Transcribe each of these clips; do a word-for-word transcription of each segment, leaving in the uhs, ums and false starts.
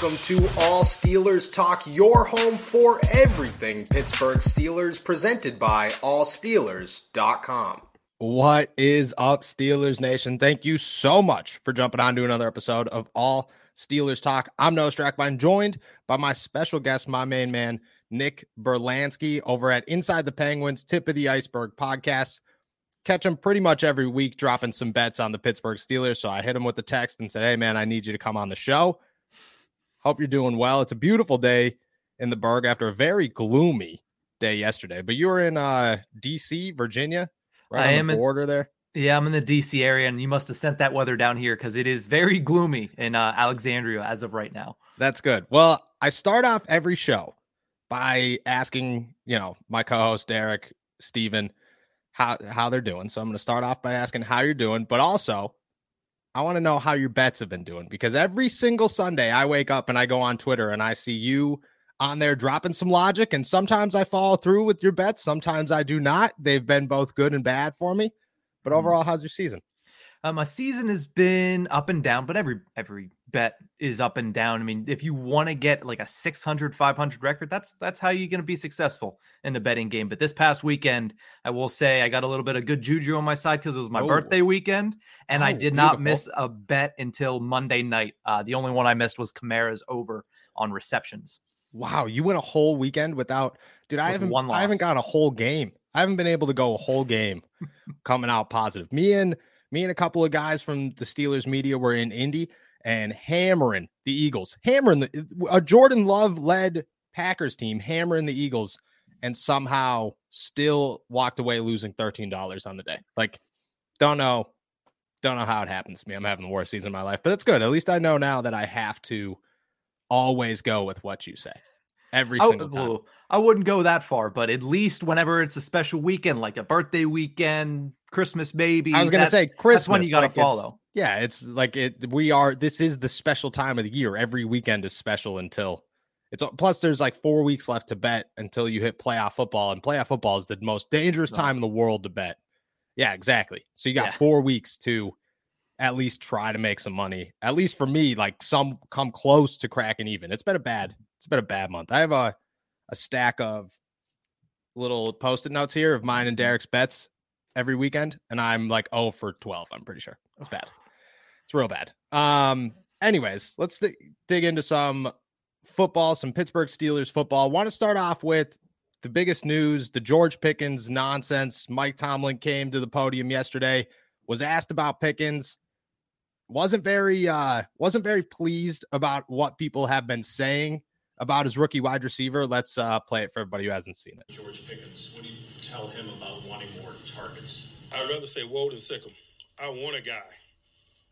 welcome to All Steelers Talk, your home for everything Pittsburgh Steelers, presented by all steelers dot com. What is up, Steelers Nation? Thank you so much for jumping on to another episode of All Steelers Talk. I'm Noah Strackbind, joined by my special guest, my main man, Nick Berlansky, over at Inside the Penguins, Tip of the Iceberg podcast. Catch him pretty much every week dropping some bets on the Pittsburgh Steelers. So I hit him with a text and said, hey, man, I need you to come on the show. Hope you're doing well. It's a beautiful day in the Berg after a very gloomy day yesterday. But you were in uh, D C, Virginia, right I on am the border in, there. Yeah, I'm in the D C area, and you must have sent that weather down here because it is very gloomy in uh, Alexandria as of right now. That's good. Well, I start off every show by asking, you know, my co-host, Derek Stephen, How, how they're doing. So I'm going to start off by asking how you're doing, but also I want to know how your bets have been doing, because every single Sunday I wake up and I go on Twitter and I see you on there dropping some logic, and sometimes I follow through with your bets, sometimes I do not. They've been both good and bad for me, but overall, how's your season? Um, my season has been up and down, but every every bet is up and down. I mean, if you want to get like a six hundred, five hundred record, that's that's how you're going to be successful in the betting game. But this past weekend, I will say I got a little bit of good juju on my side because it was my oh. birthday weekend, and oh, I did beautiful. not miss a bet until Monday night. Uh, the only one I missed was Kamara's over on receptions. Wow, you went a whole weekend without – dude, With I haven't one loss. I haven't got a whole game. I haven't been able to go a whole game coming out positive. Me and – Me and a couple of guys from the Steelers media were in Indy and hammering the Eagles, hammering the, a Jordan Love led Packers team, hammering the Eagles, and somehow still walked away losing thirteen dollars on the day. Like, don't know, don't know how it happens to me. I'm having the worst season of my life, but it's good. At least I know now that I have to always go with what you say. Every single I, time. I wouldn't go that far, but at least whenever it's a special weekend, like a birthday weekend, Christmas, maybe. I was going to say Christmas. That's when you got to like follow. It's, yeah, it's like it. We are. This is the special time of the year. Every weekend is special until it's. Plus, there's like four weeks left to bet until you hit playoff football, and playoff football is the most dangerous no. time in the world to bet. Yeah, exactly. So you got yeah. four weeks to at least try to make some money. At least for me, like some come close to cracking even. It's been a bad. It's been a bad month. I have a, a stack of little post-it notes here of mine and Derek's bets every weekend, and I'm like oh for twelve, I'm pretty sure. It's bad. It's real bad. Um. Anyways, let's th- dig into some football, some Pittsburgh Steelers football. Want to start off with the biggest news, the George Pickens nonsense. Mike Tomlin came to the podium yesterday, was asked about Pickens. Wasn't very, uh, wasn't very pleased about what people have been saying about his rookie wide receiver. Let's uh, play it for everybody who hasn't seen it. George Pickens, what do you tell him about wanting more targets? I'd rather say woe than sick him. I want a guy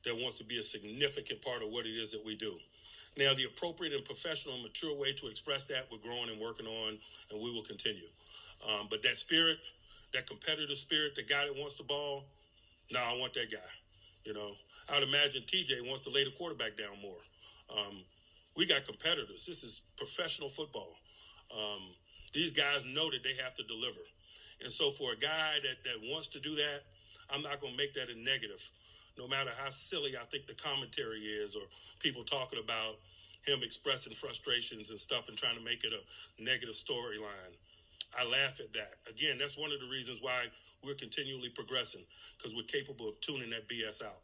that wants to be a significant part of what it is that we do. Now, the appropriate and professional and mature way to express that, we're growing and working on, and we will continue. Um, but that spirit, that competitive spirit, the guy that wants the ball, no, nah, I want that guy. You know, I'd imagine T J wants to lay the quarterback down more. Um, We got competitors. This is professional football. Um, these guys know that they have to deliver. And so for a guy that, that wants to do that, I'm not going to make that a negative, no matter how silly I think the commentary is or people talking about him expressing frustrations and stuff and trying to make it a negative storyline. I laugh at that. Again, that's one of the reasons why we're continually progressing, because we're capable of tuning that B S out.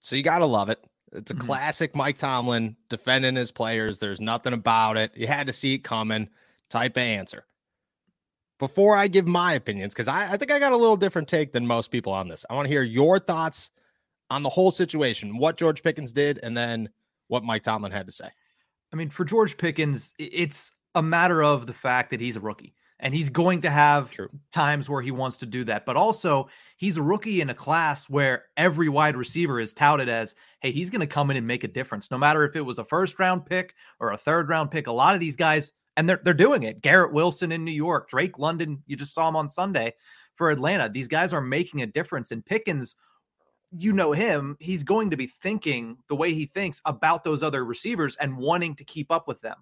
So you got to love it. It's a mm-hmm. classic Mike Tomlin defending his players. There's nothing about it. You had to see it coming type of answer. Before I give my opinions, because I, I think I got a little different take than most people on this. I want to hear your thoughts on the whole situation, what George Pickens did, and then what Mike Tomlin had to say. I mean, for George Pickens, it's a matter of the fact that he's a rookie. And he's going to have True. times where he wants to do that. But also, he's a rookie in a class where every wide receiver is touted as, hey, he's going to come in and make a difference. No matter if it was a first-round pick or a third-round pick, a lot of these guys, and they're, they're doing it. Garrett Wilson in New York, Drake London, you just saw him on Sunday for Atlanta. These guys are making a difference. And Pickens, you know him, he's going to be thinking the way he thinks about those other receivers and wanting to keep up with them.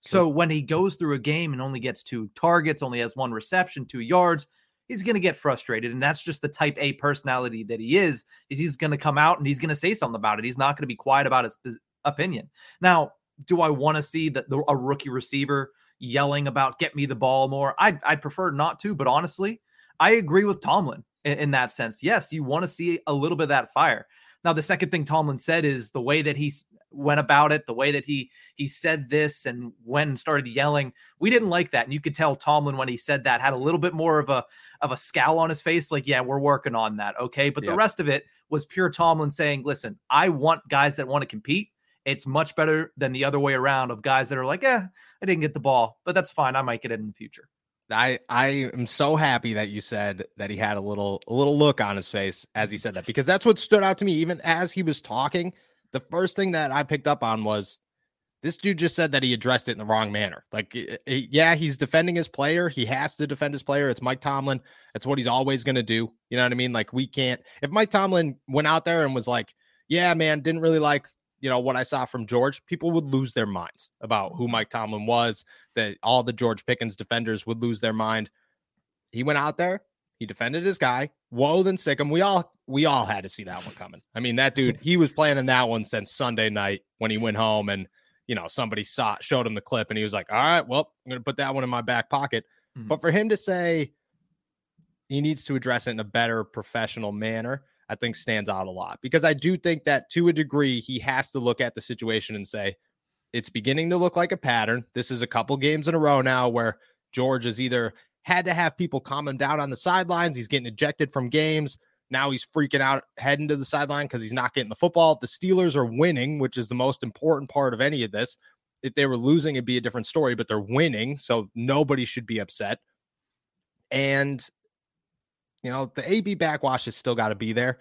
So when he goes through a game and only gets two targets, only has one reception, two yards, he's going to get frustrated. And that's just the type A personality that he is, is he's going to come out and he's going to say something about it. He's not going to be quiet about his opinion. Now, do I want to see that the, a rookie receiver yelling about get me the ball more? I I prefer not to, but honestly, I agree with Tomlin in, in that sense. Yes, you want to see a little bit of that fire. Now, the second thing Tomlin said is the way that he went about it, the way that he he said this and when started yelling, we didn't like that. And you could tell Tomlin when he said that had a little bit more of a of a scowl on his face, like, yeah, we're working on that. Okay. But yeah. The rest of it was pure Tomlin saying, listen, I want guys that want to compete. It's much better than the other way around of guys that are like, eh, I didn't get the ball, but that's fine. I might get it in the future. I, I am so happy that you said that he had a little a little look on his face as he said that, because that's what stood out to me. Even as he was talking, the first thing that I picked up on was this dude just said that he addressed it in the wrong manner. Like, yeah, he's defending his player. He has to defend his player. It's Mike Tomlin. That's what he's always going to do. You know what I mean? Like, we can't. If Mike Tomlin went out there and was like, yeah, man, didn't really like, you know, what I saw from George, people would lose their minds about who Mike Tomlin was, that all the George Pickens defenders would lose their mind. He went out there, he defended his guy, woe then sick him. We all, we all had to see that one coming. I mean, that dude, he was planning that one since Sunday night when he went home and, you know, somebody saw, showed him the clip and he was like, all right, well, I'm going to put that one in my back pocket. Mm-hmm. But for him to say he needs to address it in a better professional manner, I think stands out a lot, because I do think that to a degree, he has to look at the situation and say, it's beginning to look like a pattern. This is a couple games in a row now where George has either had to have people calm him down on the sidelines. He's getting ejected from games. Now he's freaking out, heading to the sideline because he's not getting the football. The Steelers are winning, which is the most important part of any of this. If they were losing, it'd be a different story, but they're winning, so nobody should be upset. And you know, the A B backwash has still got to be there.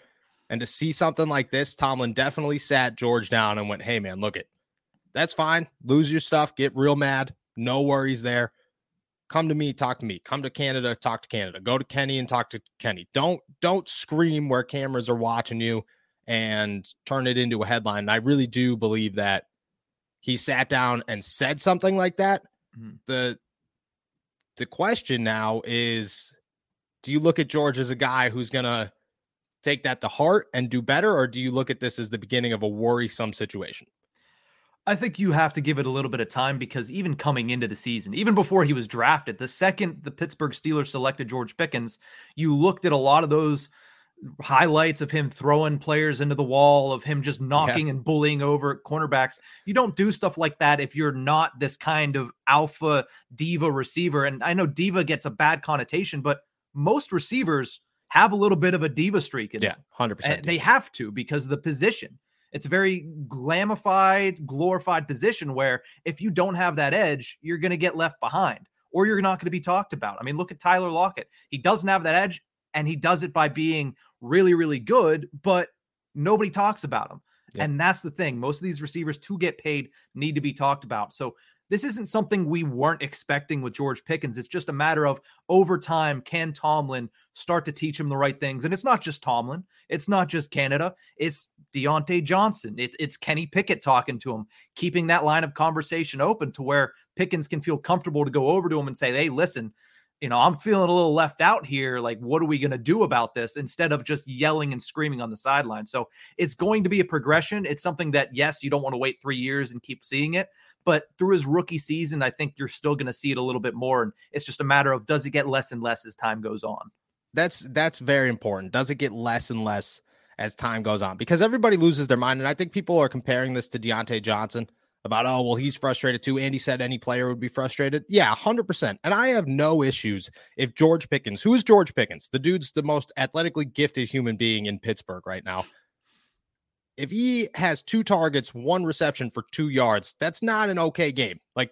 And to see something like this, Tomlin definitely sat George down and went, hey, man, look it. That's fine. Lose your stuff. Get real mad. No worries there. Come to me. Talk to me. Come to Canada. Talk to Canada. Go to Kenny and talk to Kenny. Don't don't scream where cameras are watching you and turn it into a headline. And I really do believe that he sat down and said something like that. Mm-hmm. The The question now is, do you look at George as a guy who's going to take that to heart and do better, or do you look at this as the beginning of a worrisome situation? I think you have to give it a little bit of time, because even coming into the season, even before he was drafted, the second the Pittsburgh Steelers selected George Pickens, you looked at a lot of those highlights of him throwing players into the wall, of him just knocking yeah. and bullying over cornerbacks. You don't do stuff like that if you're not this kind of alpha diva receiver. And I know diva gets a bad connotation, but most receivers have a little bit of a diva streak in yeah, them. one hundred percent. They have to, because of the position. It's a very glamified, glorified position where if you don't have that edge, you're going to get left behind, or you're not going to be talked about. I mean, look at Tyler Lockett. He doesn't have that edge, and he does it by being really, really good, but nobody talks about him. Yeah. And that's the thing. Most of these receivers to get paid need to be talked about. So this isn't something we weren't expecting with George Pickens. It's just a matter of, over time, can Tomlin start to teach him the right things? And it's not just Tomlin. It's not just Canada. It's Diontae Johnson. It, it's Kenny Pickett talking to him, keeping that line of conversation open to where Pickens can feel comfortable to go over to him and say, hey, listen, you know, I'm feeling a little left out here. Like, what are we going to do about this, instead of just yelling and screaming on the sideline? So it's going to be a progression. It's something that, yes, you don't want to wait three years and keep seeing it, but through his rookie season, I think you're still going to see it a little bit more. And it's just a matter of, does it get less and less as time goes on? That's, that's very important. Does it get less and less as time goes on? Because everybody loses their mind. And I think people are comparing this to Diontae Johnson about, oh, well, he's frustrated too. Andy said any player would be frustrated. Yeah, one hundred percent. And I have no issues if George Pickens, who is George Pickens, the dude's the most athletically gifted human being in Pittsburgh right now. If he has two targets, one reception for two yards, that's not an okay game. Like,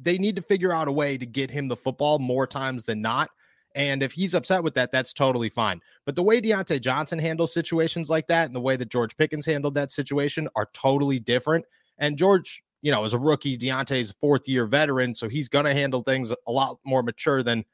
they need to figure out a way to get him the football more times than not. And if he's upset with that, that's totally fine. But the way Diontae Johnson handles situations like that and the way that George Pickens handled that situation are totally different. And George, you know, as a rookie, Deontay's a fourth-year veteran, so he's going to handle things a lot more mature than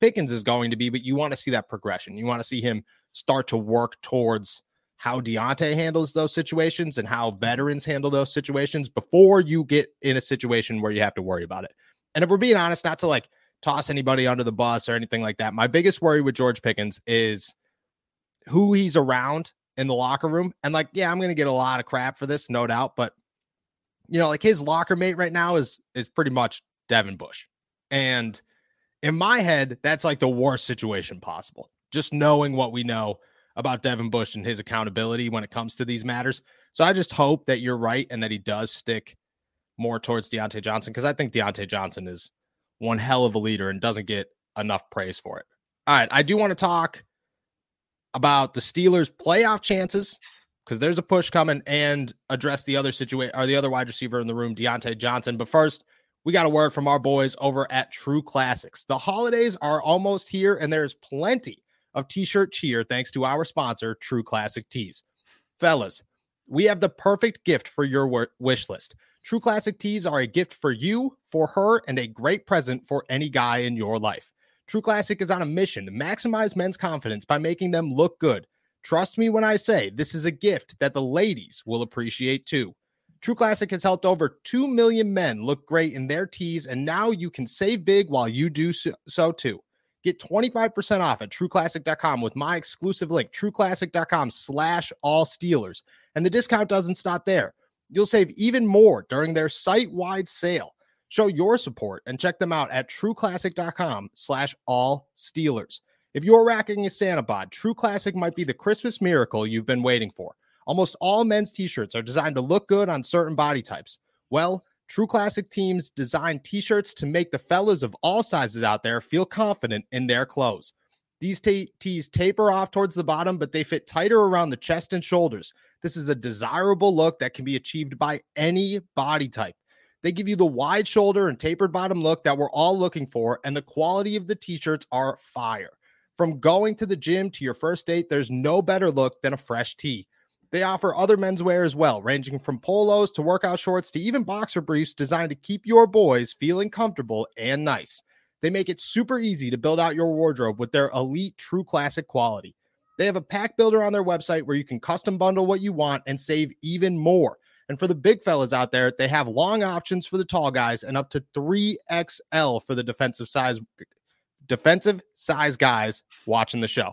Pickens is going to be, but you want to see that progression. You want to see him start to work towards how Diontae handles those situations and how veterans handle those situations before you get in a situation where you have to worry about it. And if we're being honest, not to, like, toss anybody under the bus or anything like that, my biggest worry with George Pickens is who he's around in the locker room. And, like, yeah, I'm going to get a lot of crap for this, no doubt, but you know, like his locker mate right now is is pretty much Devin Bush. And in my head, that's like the worst situation possible. Just knowing what we know about Devin Bush and his accountability when it comes to these matters. So I just hope that you're right and that he does stick more towards Diontae Johnson, because I think Diontae Johnson is one hell of a leader and doesn't get enough praise for it. All right, I do want to talk about the Steelers' playoff chances, because there's a push coming, and address the other situation or the other wide receiver in the room, Diontae Johnson. But first, we got a word from our boys over at True Classics. The holidays are almost here, and there's plenty of t-shirt cheer thanks to our sponsor, True Classic Tees. Fellas, we have the perfect gift for your wish list. True Classic Tees are a gift for you, for her, and a great present for any guy in your life. True Classic is on a mission to maximize men's confidence by making them look good. Trust me when I say this is a gift that the ladies will appreciate too. True Classic has helped over two million men look great in their tees, and now you can save big while you do so, so too. Get twenty-five percent off at True Classic dot com with my exclusive link, True Classic dot com slash All Steelers. And the discount doesn't stop there. You'll save even more during their site-wide sale. Show your support and check them out at True Classic dot com slash All Steelers. If you're racking a Santa bod, True Classic might be the Christmas miracle you've been waiting for. Almost all men's t-shirts are designed to look good on certain body types. Well, True Classic teams design t-shirts to make the fellas of all sizes out there feel confident in their clothes. These t- tees taper off towards the bottom, but they fit tighter around the chest and shoulders. This is a desirable look that can be achieved by any body type. They give you the wide shoulder and tapered bottom look that we're all looking for, and the quality of the t-shirts are fire. From going to the gym to your first date, there's no better look than a fresh tee. They offer other menswear as well, ranging from polos to workout shorts to even boxer briefs, designed to keep your boys feeling comfortable and nice. They make it super easy to build out your wardrobe with their elite True Classic quality. They have a pack builder on their website where you can custom bundle what you want and save even more. And for the big fellas out there, they have long options for the tall guys and up to three X L for the defensive size defensive size guys watching the show.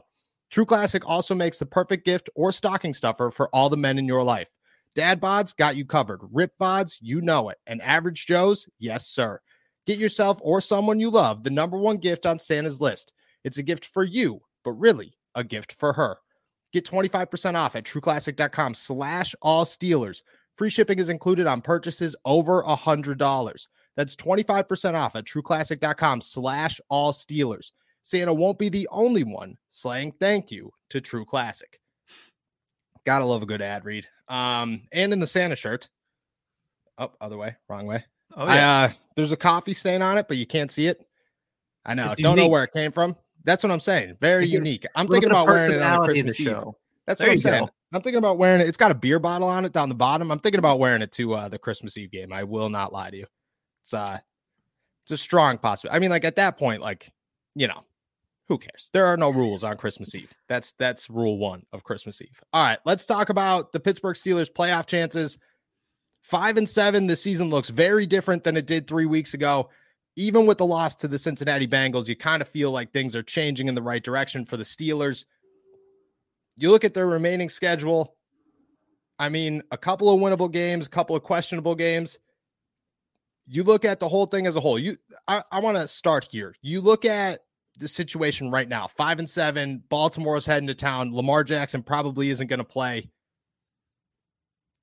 True Classic also makes the perfect gift or stocking stuffer for all the men in your life. Dad bods got you covered. Rip bods, you know it. And average Joes, yes, sir. Get yourself or someone you love the number one gift on Santa's list. It's a gift for you, but really a gift for her. Get twenty-five percent off at True Classic dot com slash All Steelers. Free shipping is included on purchases over one hundred dollars. That's twenty-five percent off at True Classic dot com slash All Steelers. Santa won't be the only one slaying thank you to True Classic. Gotta love a good ad read. Um, and in the Santa shirt. Oh, other way. Wrong way. Oh, yeah. I, uh, there's a coffee stain on it, but you can't see it. I know. It's don't unique. Know where it came from. That's what I'm saying. Very it's unique. I'm thinking about wearing it on a Christmas Eve. That's there what I'm saying. Go. I'm thinking about wearing it. It's got a beer bottle on it down the bottom. I'm thinking about wearing it to uh, the Christmas Eve game. I will not lie to you. It's, uh, it's a strong possibility. I mean, like at that point, like, you know, who cares? There are no rules on Christmas Eve. That's that's rule one of Christmas Eve. All right, let's talk about the Pittsburgh Steelers playoff chances. Five and seven this season looks very different than it did three weeks ago. Even with the loss to the Cincinnati Bengals, you kind of feel like things are changing in the right direction for the Steelers. You look at their remaining schedule. I mean, a couple of winnable games, a couple of questionable games. You look at the whole thing as a whole. You, I, I want to start here. You look at the situation right now, five and seven, Baltimore's heading to town. Lamar Jackson probably isn't going to play.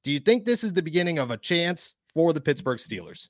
Do you think this is the beginning of a chance for the Pittsburgh Steelers?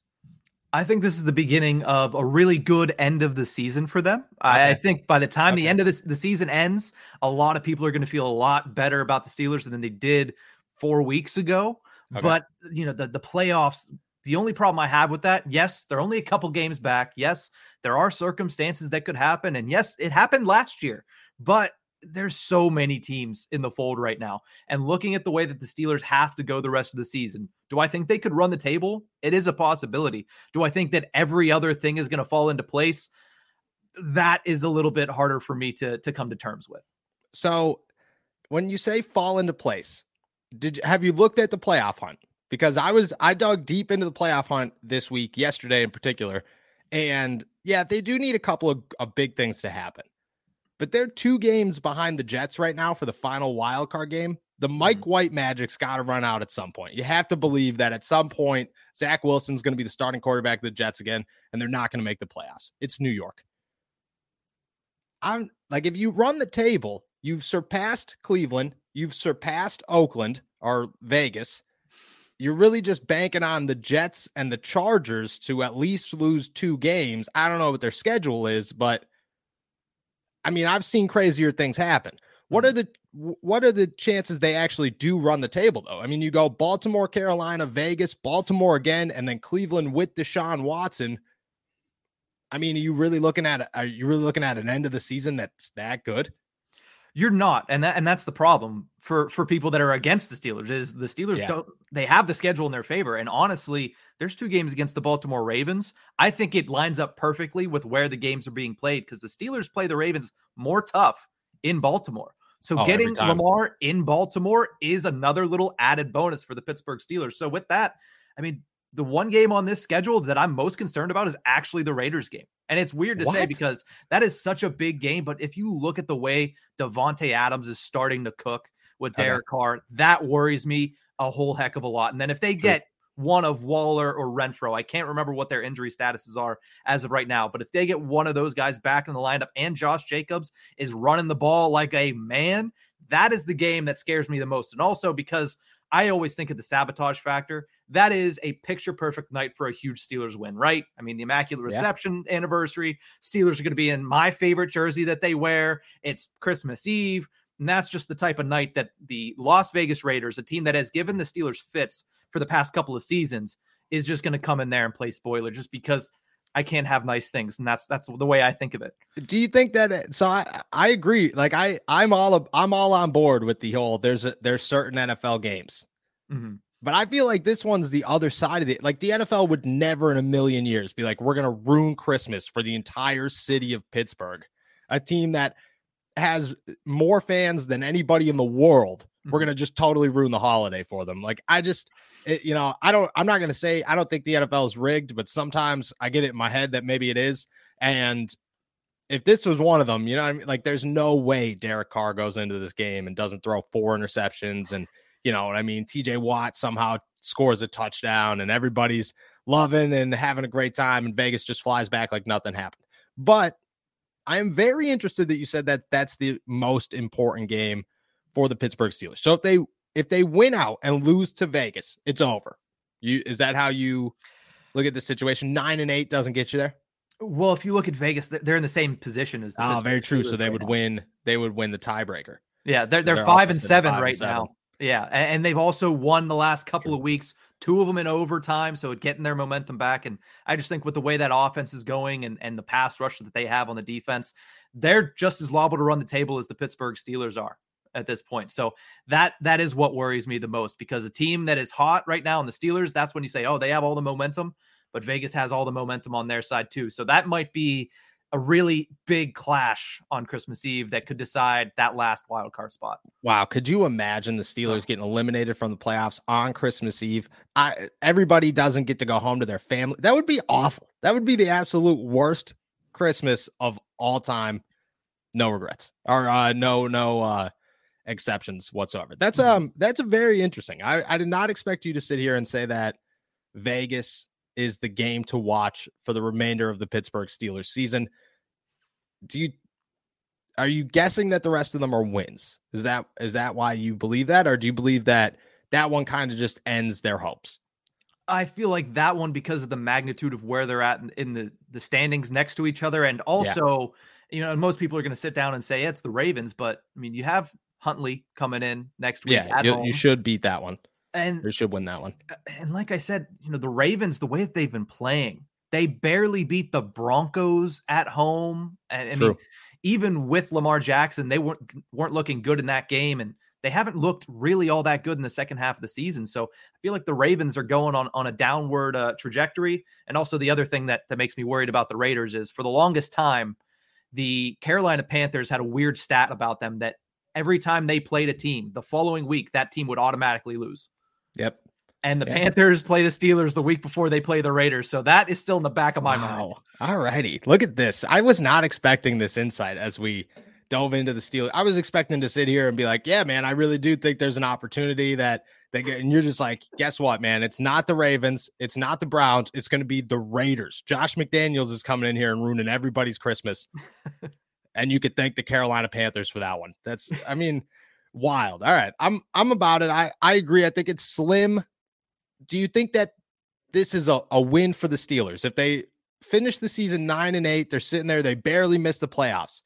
I think this is the beginning of a really good end of the season for them. Okay. I think by the time okay. the end of this, the season ends, a lot of people are going to feel a lot better about the Steelers than they did four weeks ago. Okay. But, you know, the, the playoffs, the only problem I have with that, yes, they're only a couple games back. Yes, there are circumstances that could happen. And yes, it happened last year, but there's so many teams in the fold right now. And looking at the way that the Steelers have to go the rest of the season, do I think they could run the table? It is a possibility. Do I think that every other thing is going to fall into place? That is a little bit harder for me to, to come to terms with. So when you say fall into place, did have you looked at the playoff hunt? Because I was, I dug deep into the playoff hunt this week, yesterday in particular. And yeah, they do need a couple of, of big things to happen. But they're two games behind the Jets right now for the final wild card game. the Mike White magic's got to run out at some point. You have to believe that at some point, Zach Wilson's going to be the starting quarterback of the Jets again, and they're not going to make the playoffs. It's New York. I'm like, if you run the table, you've surpassed Cleveland, you've surpassed Oakland or Vegas. You're really just banking on the Jets and the Chargers to at least lose two games. I don't know what their schedule is, but I mean, I've seen crazier things happen. What are the what are the chances they actually do run the table, though? I mean, you go Baltimore, Carolina, Vegas, Baltimore again, and then Cleveland with Deshaun Watson. I mean, are you really looking at are you really looking at an end of the season that's that good? You're not, and that and that's the problem for for people that are against the Steelers is the Steelers yeah. don't they have the schedule in their favor. And honestly, there's two games against the Baltimore Ravens. I think it lines up perfectly with where the games are being played because the Steelers play the Ravens more tough in Baltimore. So oh, getting Lamar in Baltimore is another little added bonus for the Pittsburgh Steelers. So with that, I mean, the one game on this schedule that I'm most concerned about is actually the Raiders game. And it's weird to what? say because that is such a big game. But if you look at the way Devontae Adams is starting to cook with Derek okay. Carr, that worries me a whole heck of a lot. And then if they True. get one of Waller or Renfrow, I can't remember what their injury statuses are as of right now, but if they get one of those guys back in the lineup and Josh Jacobs is running the ball like a man, that is the game that scares me the most. And also because I always think of the sabotage factor. That is a picture-perfect night for a huge Steelers win, right? I mean, the Immaculate Reception yeah. anniversary, Steelers are going to be in my favorite jersey that they wear. It's Christmas Eve, and that's just the type of night that the Las Vegas Raiders, a team that has given the Steelers fits for the past couple of seasons, is just going to come in there and play spoiler just because I can't have nice things. And that's that's the way I think of it. Do you think that it, so I, I agree. Like I I'm all I'm all on board with the whole there's a, there's certain N F L games. Mm-hmm. But I feel like this one's the other side of it. Like the N F L would never in a million years be like, we're going to ruin Christmas for the entire city of Pittsburgh, a team that has more fans than anybody in the world. We're going to just totally ruin the holiday for them. Like I just, it, you know, I don't, I'm not going to say, I don't think the N F L is rigged, but sometimes I get it in my head that maybe it is. And if this was one of them, you know what I mean? Like there's no way Derek Carr goes into this game and doesn't throw four interceptions and, you know what I mean? T J Watt somehow scores a touchdown and everybody's loving and having a great time. And Vegas just flies back like nothing happened. But I am very interested that you said that that's the most important game for the Pittsburgh Steelers. So if they, if they win out and lose to Vegas, it's over. You, is that how you look at the situation? Nine and eight doesn't get you there. Well, if you look at Vegas, they're in the same position as the oh, Pittsburgh very true. Steelers so they right would now. win. They would win the tiebreaker. Yeah. They're, they're, they're five and seven five right and seven. now. Yeah, and they've also won the last couple of weeks, two of them in overtime, so getting their momentum back. And I just think with the way that offense is going and, and the pass rush that they have on the defense, they're just as liable to run the table as the Pittsburgh Steelers are at this point. So that that is what worries me the most, because a team that is hot right now in the Steelers, that's when you say, oh, they have all the momentum, but Vegas has all the momentum on their side too. So that might be a really big clash on Christmas Eve that could decide that last wild card spot. Wow. Could you imagine the Steelers getting eliminated from the playoffs on Christmas Eve? I, everybody doesn't get to go home to their family. That would be awful. That would be the absolute worst Christmas of all time. No regrets or uh, no, no uh, exceptions whatsoever. That's mm-hmm. um, that's a very interesting. I, I did not expect you to sit here and say that Vegas is the game to watch for the remainder of the Pittsburgh Steelers season. Do you, are you guessing that the rest of them are wins? Is that, is that why you believe that? Or do you believe that that one kind of just ends their hopes? I feel like that one, because of the magnitude of where they're at in, in the, the standings next to each other. And also, yeah. you know, most people are going to sit down and say, yeah, it's the Ravens, but I mean, you have Huntley coming in next week. Yeah, at you, home. you should beat that one. And they should win that one. And like I said, you know, the Ravens, the way that they've been playing, they barely beat the Broncos at home. And I True. mean, even with Lamar Jackson, they weren't weren't looking good in that game. And they haven't looked really all that good in the second half of the season. So I feel like the Ravens are going on, on a downward uh, trajectory. And also the other thing that, that makes me worried about the Raiders is for the longest time, the Carolina Panthers had a weird stat about them that every time they played a team, the following week, that team would automatically lose. Yep. And the yep. Panthers play the Steelers the week before they play the Raiders. So that is still in the back of my wow. mind. All righty. Look at this. I was not expecting this insight as we dove into the Steelers. I was expecting to sit here and be like, yeah, man, I really do think there's an opportunity that they get. And you're just like, guess what, man? It's not the Ravens. It's not the Browns. It's going to be the Raiders. Josh McDaniels is coming in here and ruining everybody's Christmas. And you could thank the Carolina Panthers for that one. That's, I mean, wild. All right. I'm, I'm about it. I, I agree. I think it's slim. Do you think that this is a, a win for the Steelers? If they finish the season nine and eight, they're sitting there. They barely missed the playoffs.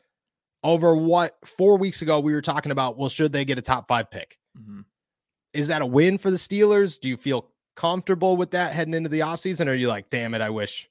Over what four weeks ago, we were talking about, well, should they get a top five pick? Mm-hmm. Is that a win for the Steelers? Do you feel comfortable with that heading into the offseason? Or are you like, damn it, I wish,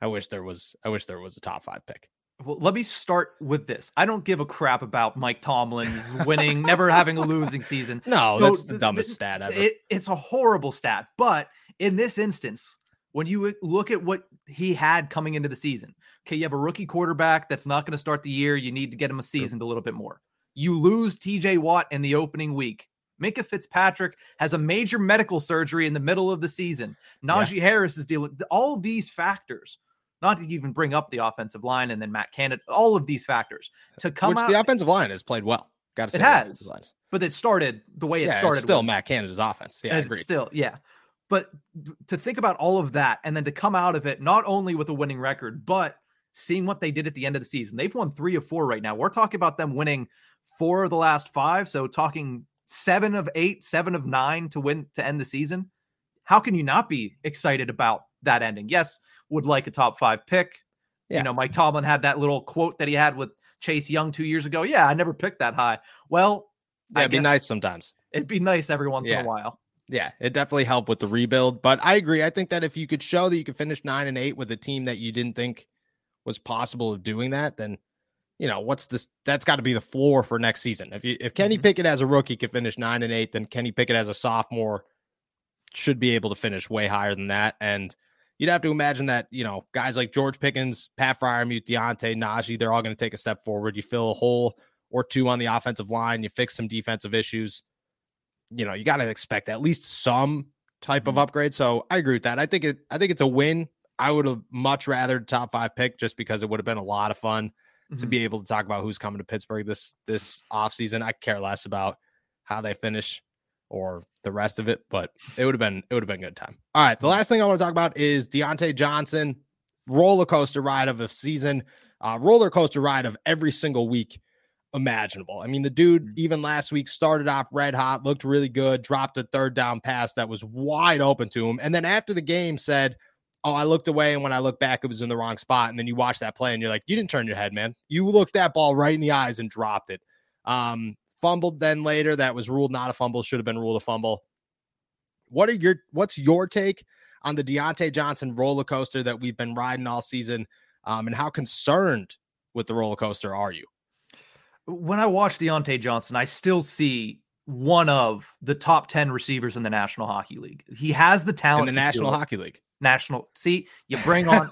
I wish there was, I wish there was a top five pick. Well, let me start with this. I don't give a crap about Mike Tomlin winning, never having a losing season. No, so that's the dumbest this, stat ever. It, it's a horrible stat. But in this instance, when you look at what he had coming into the season, okay, you have a rookie quarterback that's not going to start the year. You need to get him a seasoned a little bit more. You lose T J Watt in the opening week. Minka Fitzpatrick has a major medical surgery in the middle of the season. Najee yeah. Harris is dealing all these factors. Not to even bring up the offensive line and then Matt Canada, all of these factors to come Which out. The offensive line has played well. Got to say it has, but it started the way it yeah, started. It's still with. Matt Canada's offense. Yeah, it's still yeah. But to think about all of that and then to come out of it not only with a winning record, but seeing what they did at the end of the season, they've won three of four right now. We're talking about them winning four of the last five. So talking seven of eight, seven of nine to win to end the season. How can you not be excited about that ending? Yes, would like a top five pick. Yeah. You know, Mike Tomlin had that little quote that he had with Chase Young two years ago. Yeah, I never picked that high. Well, yeah, it'd be nice sometimes. It'd be nice every once yeah. in a while. Yeah, it definitely helped with the rebuild. But I agree. I think that if you could show that you could finish nine and eight with a team that you didn't think was possible of doing that, then, you know, what's this? That's got to be the floor for next season. If you, if Kenny mm-hmm. Pickett as a rookie could finish nine and eight, then Kenny Pickett as a sophomore should be able to finish way higher than that. And you'd have to imagine that, you know, guys like George Pickens, Pat Freiermuth, Diontae, Najee, they're all going to take a step forward. You fill a hole or two on the offensive line. You fix some defensive issues. You know, you got to expect at least some type mm-hmm. of upgrade. So I agree with that. I think it, I think it's a win. I would have much rather top five pick just because it would have been a lot of fun mm-hmm. to be able to talk about who's coming to Pittsburgh this, this offseason. I care less about how they finish or the rest of it, but it would have been, it would have been a good time. All right. The last thing I want to talk about is Diontae Johnson, roller coaster ride of a season, uh, roller coaster ride of every single week imaginable. I mean, the dude, even last week, started off red hot, looked really good, dropped a third down pass that was wide open to him. And then after the game said, oh, I looked away. And when I looked back, it was in the wrong spot. And then you watch that play and you're like, you didn't turn your head, man. You looked that ball right in the eyes and dropped it. Um, Fumbled then later. That was ruled not a fumble. Should have been ruled a fumble. What are your what's your take on the Diontae Johnson roller coaster that we've been riding all season? Um, and how concerned with the roller coaster are you? When I watch Diontae Johnson, I still see one of the top ten receivers in the National Hockey League. He has the talent in the National Hockey League. National. See, you bring on.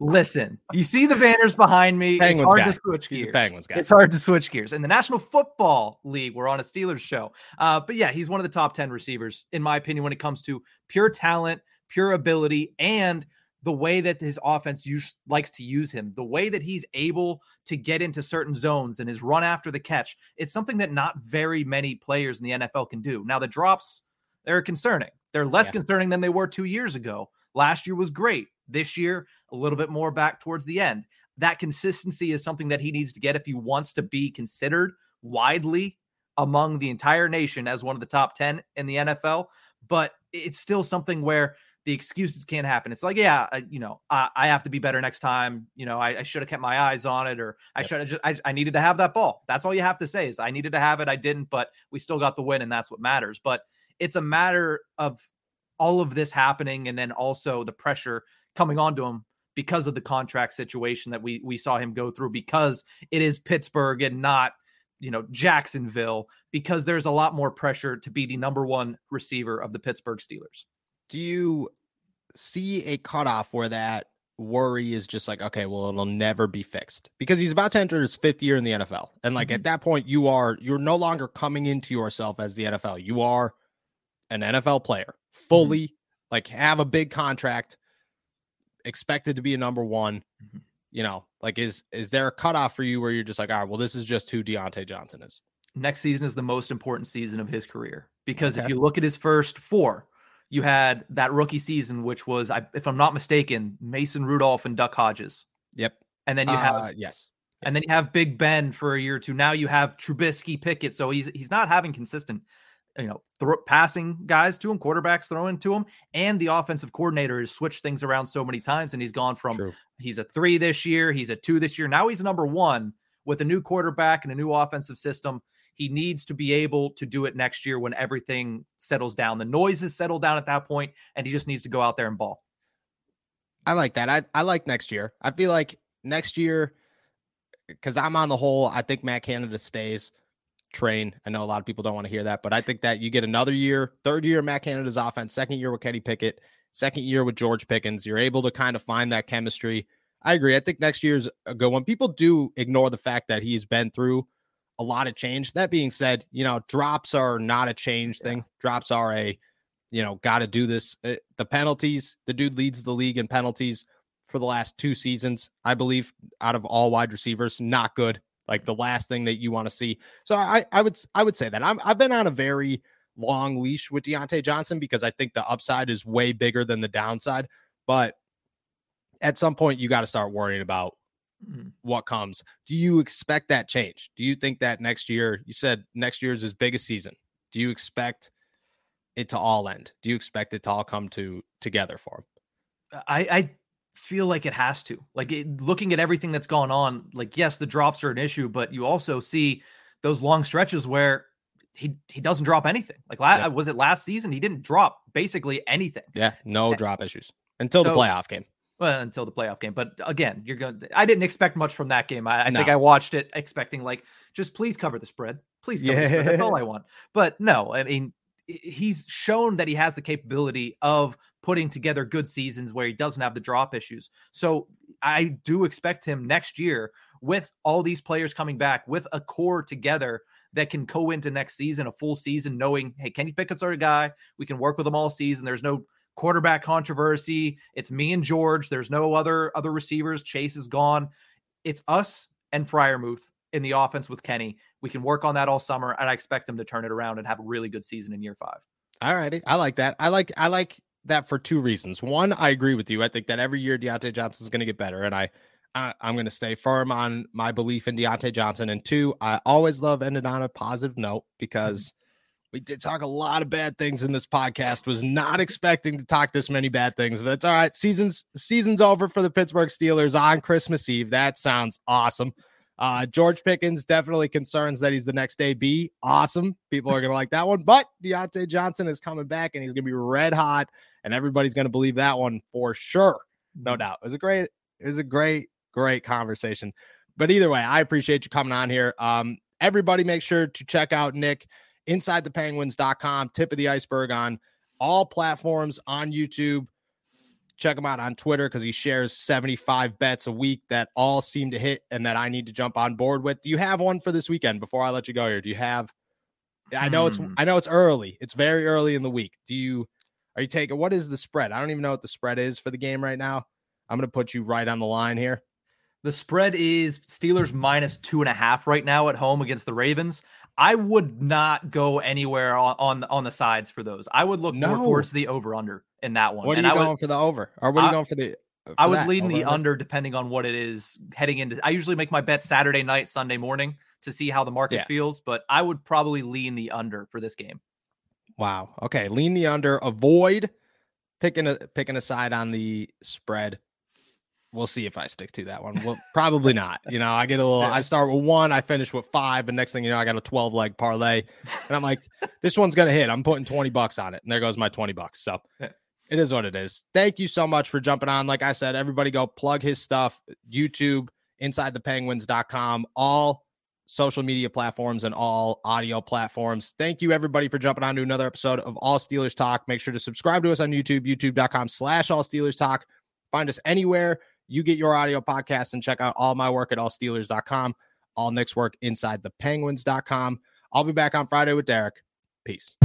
Listen, you see the banners behind me. Penguins it's hard guy. to switch gears. He's a Penguins guy. It's hard to switch gears. In the National Football League, we're on a Steelers show. Uh, but yeah, he's one of the top ten receivers, in my opinion, when it comes to pure talent, pure ability, and the way that his offense use, likes to use him, the way that he's able to get into certain zones and his run after the catch. It's something that not very many players in the N F L can do. Now, the drops, they're concerning. They're less yeah. concerning than they were two years ago. Last year was great. This year, a little bit more back towards the end. That consistency is something that he needs to get if he wants to be considered widely among the entire nation as one of the top ten in the N F L. But it's still something where the excuses can't happen. It's like, yeah, I, you know, I, I have to be better next time. You know, I, I should have kept my eyes on it, or I yep. should have just, I, I needed to have that ball. That's all you have to say is I needed to have it. I didn't, but we still got the win, and that's what matters. But it's a matter of all of this happening, and then also the pressure coming onto him because of the contract situation that we we saw him go through, because it is Pittsburgh and not, you know, Jacksonville, because there's a lot more pressure to be the number one receiver of the Pittsburgh Steelers. Do you see a cutoff where that worry is just like, okay, well, it'll never be fixed? Because he's about to enter his fifth year in the N F L. And like mm-hmm. at that point, you are, you're no longer coming into yourself as the N F L. You are an N F L player fully, mm-hmm. like have a big contract, expected to be a number one. you know, like, is is there a cutoff for you where you're just like, all right, well, this is just who Diontae Johnson is? Next season is the most important season of his career, because okay. if you look at his first four, you had that rookie season, which was, I, if I'm not mistaken, Mason Rudolph and Duck Hodges. Yep. And then you have uh, yes. And then you have Big Ben for a year or two. Now you have Trubisky, Pickett. So he's he's not having consistent, you know, thro- passing guys to him, quarterbacks throwing to him, and the offensive coordinator has switched things around so many times, and he's gone from True. he's a three this year, he's a two this year. Now he's number one with a new quarterback and a new offensive system. He needs to be able to do it next year when everything settles down. The noises settle down at that point, and he just needs to go out there and ball. I like that. I, I like next year. I feel like next year, because I'm on the whole, I think Matt Canada stays train. I know a lot of people don't want to hear that, but I think that you get another year, third year, Matt Canada's offense, second year with Kenny Pickett, second year with George Pickens. You're able to kind of find that chemistry. I agree. I think next year's a good one. People do ignore the fact that he's been through a lot of change. That being said, you know, drops are not a change yeah. thing. Drops are a, you know, got to do this. The penalties, the dude leads the league in penalties for the last two seasons, I believe, out of all wide receivers. Not good. Like the last thing that you want to see. So I, I would, I would say that I'm, I've been on a very long leash with Diontae Johnson, because I think the upside is way bigger than the downside. But at some point you got to start worrying about mm-hmm. what comes. Do you expect that change? Do you think that next year, you said next year is his biggest season. Do you expect it to all end? Do you expect it to all come to together for him? I, I, feel like it has to. Like, it, looking at everything that's gone on, like, yes, the drops are an issue, but you also see those long stretches where he he doesn't drop anything. Like, la- yeah. was it last season? He didn't drop basically anything. Yeah, no and, drop issues until so, the playoff game. Well, until the playoff game. But again, you're going to, I didn't expect much from that game. I, I no. think I watched it expecting, like, just please cover the spread. Please cover yeah. the spread. That's all I want. But no, I mean, he's shown that he has the capability of putting together good seasons where he doesn't have the drop issues. So I do expect him next year, with all these players coming back, with a core together that can go into next season, a full season, knowing, hey, Kenny Pickett's our guy. We can work with him all season. There's no quarterback controversy. It's me and George. There's no other, other receivers. Chase is gone. It's us and Freiermuth in the offense with Kenny. We can work on that all summer, and I expect him to turn it around and have a really good season in year five. All righty. I like that. I like, I like that for two reasons. One, I agree with you. I think that every year Diontae Johnson is going to get better, and I, I I'm going to stay firm on my belief in Diontae Johnson. And two, I always love ending on a positive note, because mm-hmm. we did talk a lot of bad things in this podcast. Was not expecting to talk this many bad things, but it's all right. Season's season's over for the Pittsburgh Steelers on Christmas Eve. That sounds awesome. Uh, George Pickens, definitely concerns that he's the next A B. Awesome. People are going to like that one, but Diontae Johnson is coming back, and he's going to be red hot, and everybody's going to believe that one for sure. No doubt. It was a great, it was a great, great conversation, but either way, I appreciate you coming on here. Um, everybody make sure to check out Nick, inside the penguins dot com, Tip of the Iceberg on all platforms, on YouTube. Check him out on Twitter, because he shares seventy-five bets a week that all seem to hit and that I need to jump on board with. Do you have one for this weekend before I let you go here? Do you have, I know it's, I know it's early. It's very early in the week. Do you, are you taking, what is the spread? I don't even know what the spread is for the game right now. I'm going to put you right on the line here. The spread is Steelers minus two and a half right now at home against the Ravens. I would not go anywhere on, on, on the sides for those. I would look no. more towards the over under in that one. What are you and going would, for the over? Or what are you I, going for the, for I would that? lean over the under? under depending on what it is heading into. I usually make my bet Saturday night, Sunday morning to see how the market yeah. feels, but I would probably lean the under for this game. Wow. Okay. Lean the under, avoid picking a, picking a side on the spread. We'll see if I stick to that one. Well, probably not. You know, I get a little, I start with one, I finish with five, and next thing you know, I got a twelve leg parlay. And I'm like, this one's going to hit. I'm putting twenty bucks on it. And there goes my twenty bucks. So it is what it is. Thank you so much for jumping on. Like I said, everybody go plug his stuff, YouTube, inside the penguins dot com, all social media platforms and all audio platforms. Thank you everybody for jumping on to another episode of All Steelers Talk. Make sure to subscribe to us on YouTube, youtube dot com slash all steelers talk. Find us anywhere you get your audio podcasts, and check out all my work at all steelers dot com, all Nick's work inside the penguins dot com. I'll be back on Friday with Derek. Peace.